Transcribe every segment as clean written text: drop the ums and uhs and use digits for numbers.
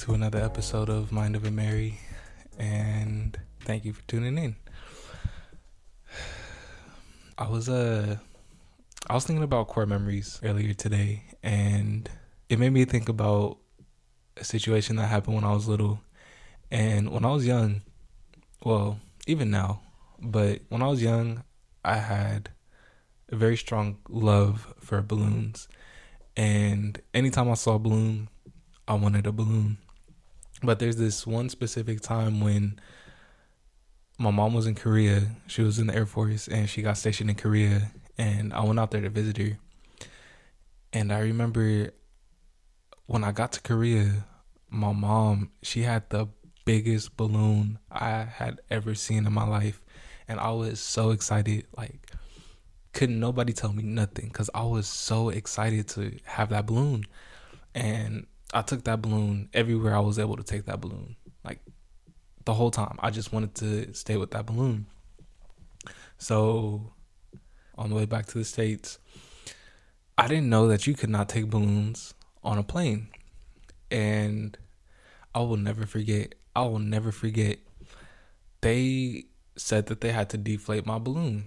to another episode of Mind of a Mary, and thank you for tuning in. I was thinking about core memories earlier today, and it made me think about a situation that happened when I was little. And when I was young, well, even now, but when I was young, I had a very strong love for balloons. And anytime I saw a balloon, I wanted a balloon. But there's this one specific time when my mom was in Korea. She was in the Air Force and she got stationed in Korea. And I went out there to visit her. And I remember when I got to Korea, my mom, she had the biggest balloon I had ever seen in my life. And I was so excited. Like, couldn't nobody tell me nothing, because I was so excited to have that balloon. And I took that balloon everywhere I was able to take that balloon. Like, the whole time, I just wanted to stay with that balloon. So on the way back to the States, I didn't know that you could not take balloons on a plane. And I will never forget. They said that they had to deflate my balloon.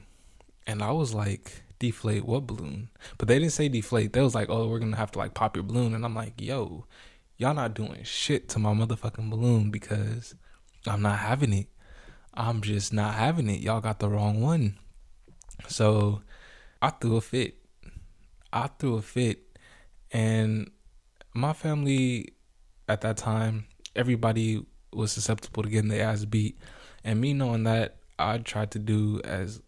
And I was like, deflate what balloon? But they didn't say deflate. They was like, oh, we're going to have to like pop your balloon. And I'm like, yo, y'all not doing shit to my motherfucking balloon, because I'm not having it. I'm just not having it. Y'all got the wrong one. So I threw a fit, and my family at that time, everybody was susceptible to getting their ass beat, and me knowing that, I tried to do as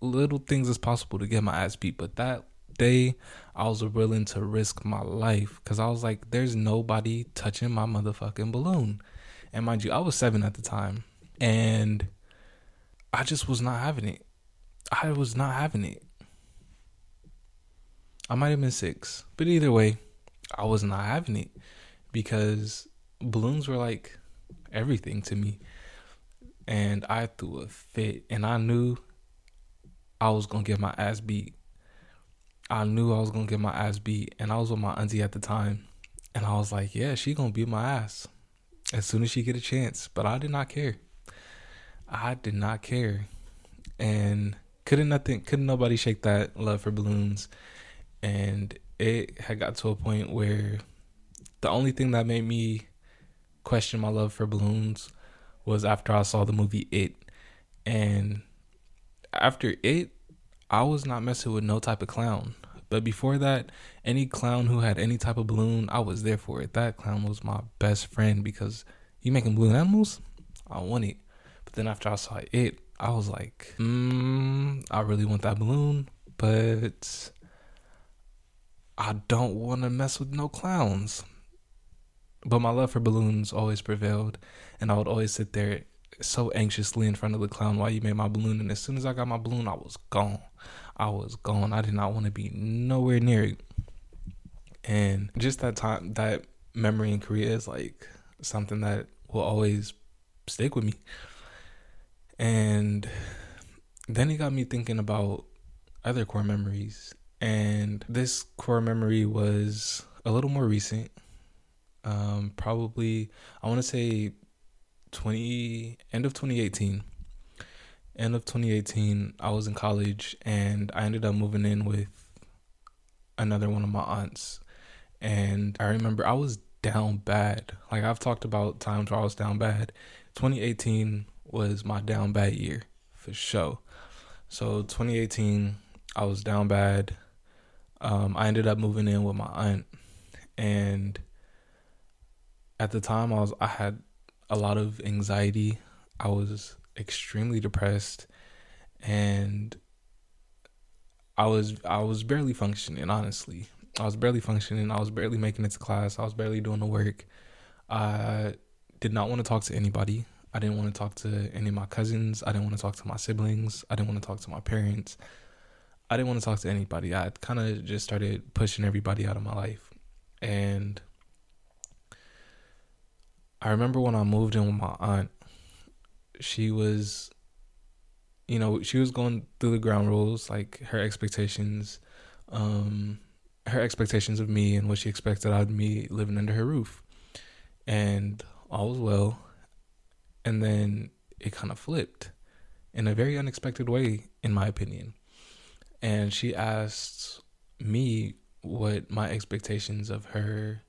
little things as possible to get my ass beat. But that day, I was willing to risk my life, because I was like, there's nobody touching my motherfucking balloon. And mind you, I was 7 at the time, and I just was not having it. I might have been 6, but either way, I was not having it, because balloons were like everything to me. And I threw a fit, and I knew I was going to get my ass beat. And I was with my auntie at the time, and I was like, yeah, she going to beat my ass as soon as she get a chance. But I did not care. And couldn't nobody shake that love for balloons. And it had got to a point where the only thing that made me question my love for balloons was after I saw the movie It. And after It, I was not messing with no type of clown. But before that, any clown who had any type of balloon, I was there for it. That clown was my best friend, because you making balloon animals? I want it. But then after I saw It, I was like, I really want that balloon, but I don't want to mess with no clowns. But my love for balloons always prevailed, and I would always sit there so anxiously in front of the clown while you made my balloon. And as soon as I got my balloon, I was gone. I did not want to be nowhere near it. And just that time, that memory in Korea is like something that will always stick with me. And then it got me thinking about other core memories. And this core memory was a little more recent. Probably, I want to say end of 2018, I was in college, and I ended up moving in with another one of my aunts. And I remember I was down bad. Like, I've talked about times where I was down bad. 2018 was my down bad year for sure. So 2018, I was down bad. I ended up moving in with my aunt, and at the time I had a lot of anxiety. I was extremely depressed, and I was barely functioning, honestly. I was barely making it to class. I was barely doing the work. I did not want to talk to anybody. I didn't want to talk to any of my cousins. I didn't want to talk to my siblings. I didn't want to talk to my parents. I didn't want to talk to anybody. I kind of just started pushing everybody out of my life. And I remember when I moved in with my aunt, she was going through the ground rules, like her expectations of me and what she expected out of me living under her roof. and all was well. And then it kind of flipped in a very unexpected way, in my opinion. And she asked me what my expectations of her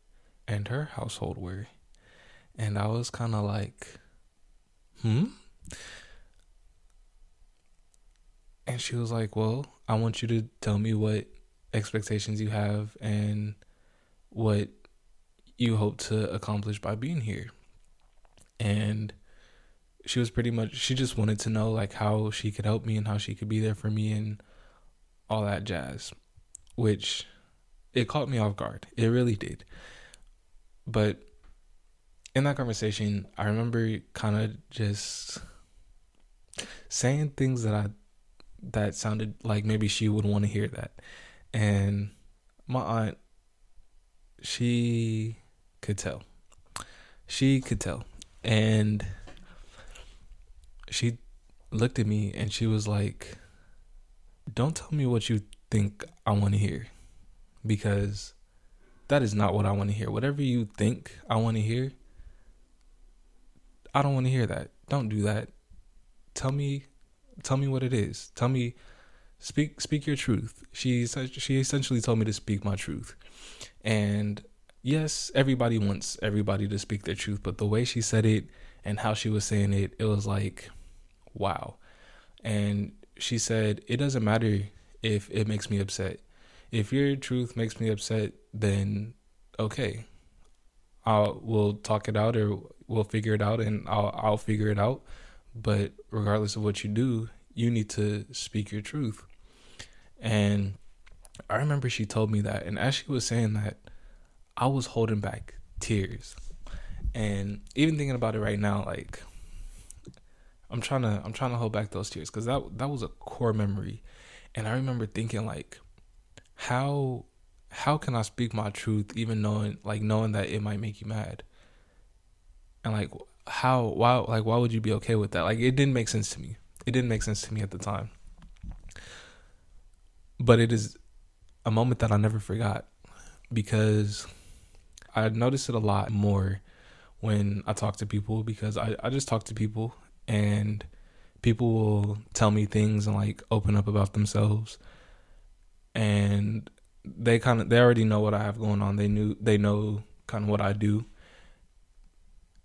and her household were. And I was kind of like, And she was like, well, I want you to tell me what expectations you have and what you hope to accomplish by being here. And she was pretty much, she just wanted to know like how she could help me and how she could be there for me and all that jazz, which it caught me off guard. It really did. But in that conversation, I remember kind of just saying things that sounded like maybe she would want to hear that. And my aunt, she could tell. And she looked at me and she was like, don't tell me what you think I want to hear, because that is not what I want to hear. Whatever you think I want to hear, I don't want to hear that. Don't do that. Tell me what it is. Tell me, speak your truth. She essentially told me to speak my truth. And yes, everybody wants everybody to speak their truth, but the way she said it and how she was saying it, it was like, wow. And she said, it doesn't matter if it makes me upset. If your truth makes me upset, then okay, we'll talk it out, or we'll figure it out, and I'll figure it out. But regardless of what you do, you need to speak your truth. And I remember she told me that, and as she was saying that, I was holding back tears. And even thinking about it right now, like, I'm trying to hold back those tears, because that was a core memory. And I remember thinking, like, how can I speak my truth even knowing that it might make you mad? And like, why would you be okay with that? Like, it didn't make sense to me. It didn't make sense to me at the time. But it is a moment that I never forgot, because I noticed it a lot more when I talk to people, because I just talk to people and people will tell me things and like open up about themselves, and they already know what I have going on. They know kind of what I do.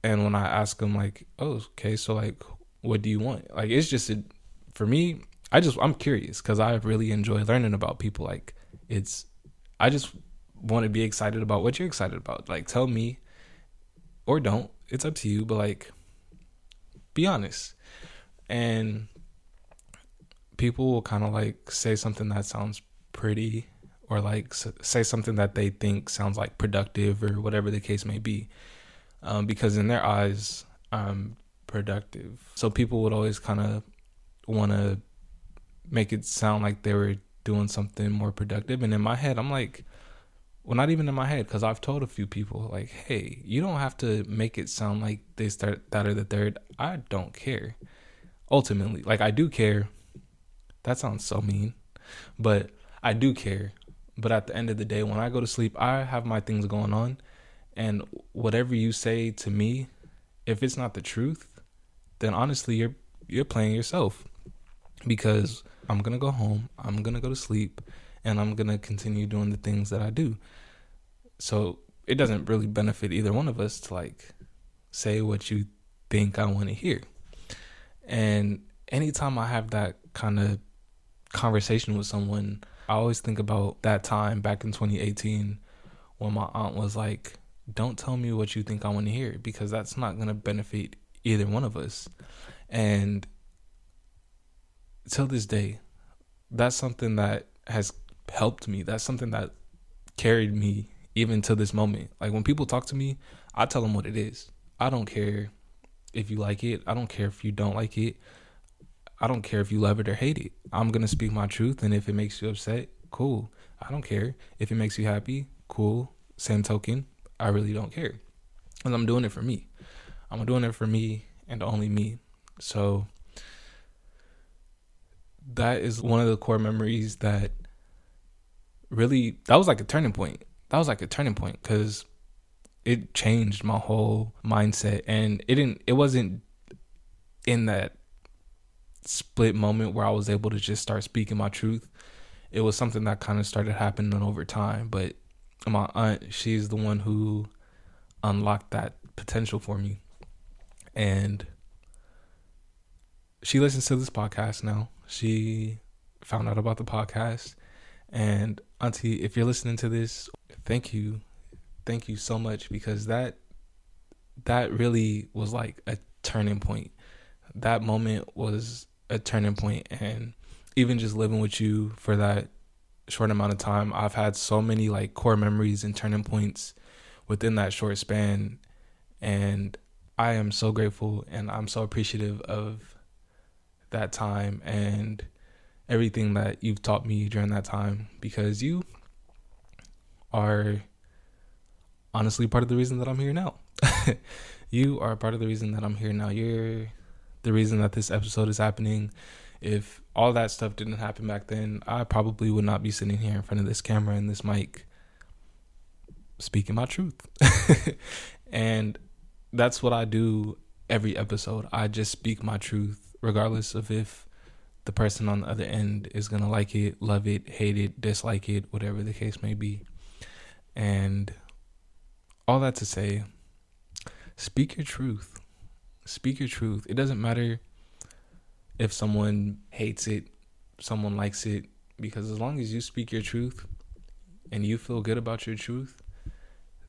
And when I ask them, like, oh, okay, so, like, what do you want? Like, it's just, for me, I'm curious, because I really enjoy learning about people. Like, I just want to be excited about what you're excited about. Like, tell me, or don't. It's up to you, but, like, be honest. And people will kind of, like, say something that sounds pretty, or, like, say something that they think sounds, like, productive, or whatever the case may be. Because in their eyes, I'm productive. So people would always kind of want to make it sound like they were doing something more productive. And in my head, I'm like, well, not even in my head, because I've told a few people, like, hey, you don't have to make it sound like this, that, or the third. I don't care. Ultimately, like, I do care. That sounds so mean, but I do care. But at the end of the day, when I go to sleep, I have my things going on. And whatever you say to me, if it's not the truth, then honestly, you're playing yourself, because I'm going to go home, I'm going to go to sleep, and I'm going to continue doing the things that I do. So it doesn't really benefit either one of us to, like, say what you think I want to hear. And anytime I have that kind of conversation with someone, I always think about that time back in 2018 when my aunt was like, don't tell me what you think I want to hear, because that's not going to benefit either one of us. And till this day, that's something that has helped me. That's something that carried me even to this moment. Like, when people talk to me, I tell them what it is. I don't care if you like it. I don't care if you don't like it. I don't care if you love it or hate it. I'm going to speak my truth. And if it makes you upset, cool. I don't care. If it makes you happy, cool. Same token. I really don't care, because I'm doing it for me. I'm doing it for me and only me. So that is one of the core memories that really, that was like a turning point. Because it changed my whole mindset. And it wasn't in that split moment where I was able to just start speaking my truth. It was something that kind of started happening over time. But my aunt, she's the one who unlocked that potential for me. And she listens to this podcast now. She found out about the podcast. And Auntie, if you're listening to this, thank you. Thank you so much, because that really was like a turning point. That moment was a turning point. And even just living with you for that short amount of time, I've had so many like core memories and turning points within that short span. And I am so grateful, and I'm so appreciative of that time and everything that you've taught me during that time, because you are honestly part of the reason that I'm here now. You are part of the reason that I'm here now. You're the reason that this episode is happening. If all that stuff didn't happen back then, I probably would not be sitting here in front of this camera and this mic speaking my truth. And that's what I do every episode. I just speak my truth, regardless of if the person on the other end is going to like it, love it, hate it, dislike it, whatever the case may be. And all that to say, speak your truth. Speak your truth. It doesn't matter if someone hates it, someone likes it, because as long as you speak your truth and you feel good about your truth,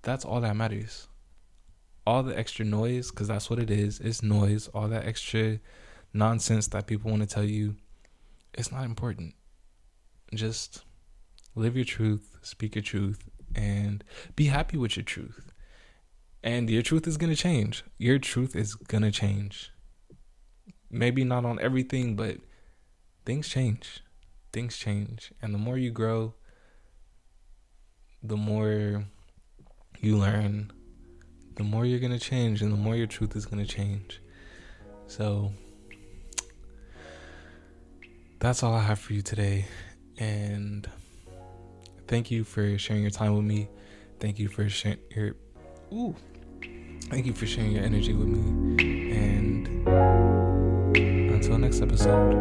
that's all that matters. All the extra noise, because that's what it is. It's noise. All that extra nonsense that people want to tell you, it's not important. Just live your truth, speak your truth, and be happy with your truth. And your truth is going to change. Your truth is going to change. Maybe not on everything, but things change. Things change. And the more you grow, the more you learn, the more you're going to change, and the more your truth is going to change. So that's all I have for you today. And thank you for sharing your time with me. Thank you for sharing your... Ooh. Thank you for sharing your energy with me. And until next episode.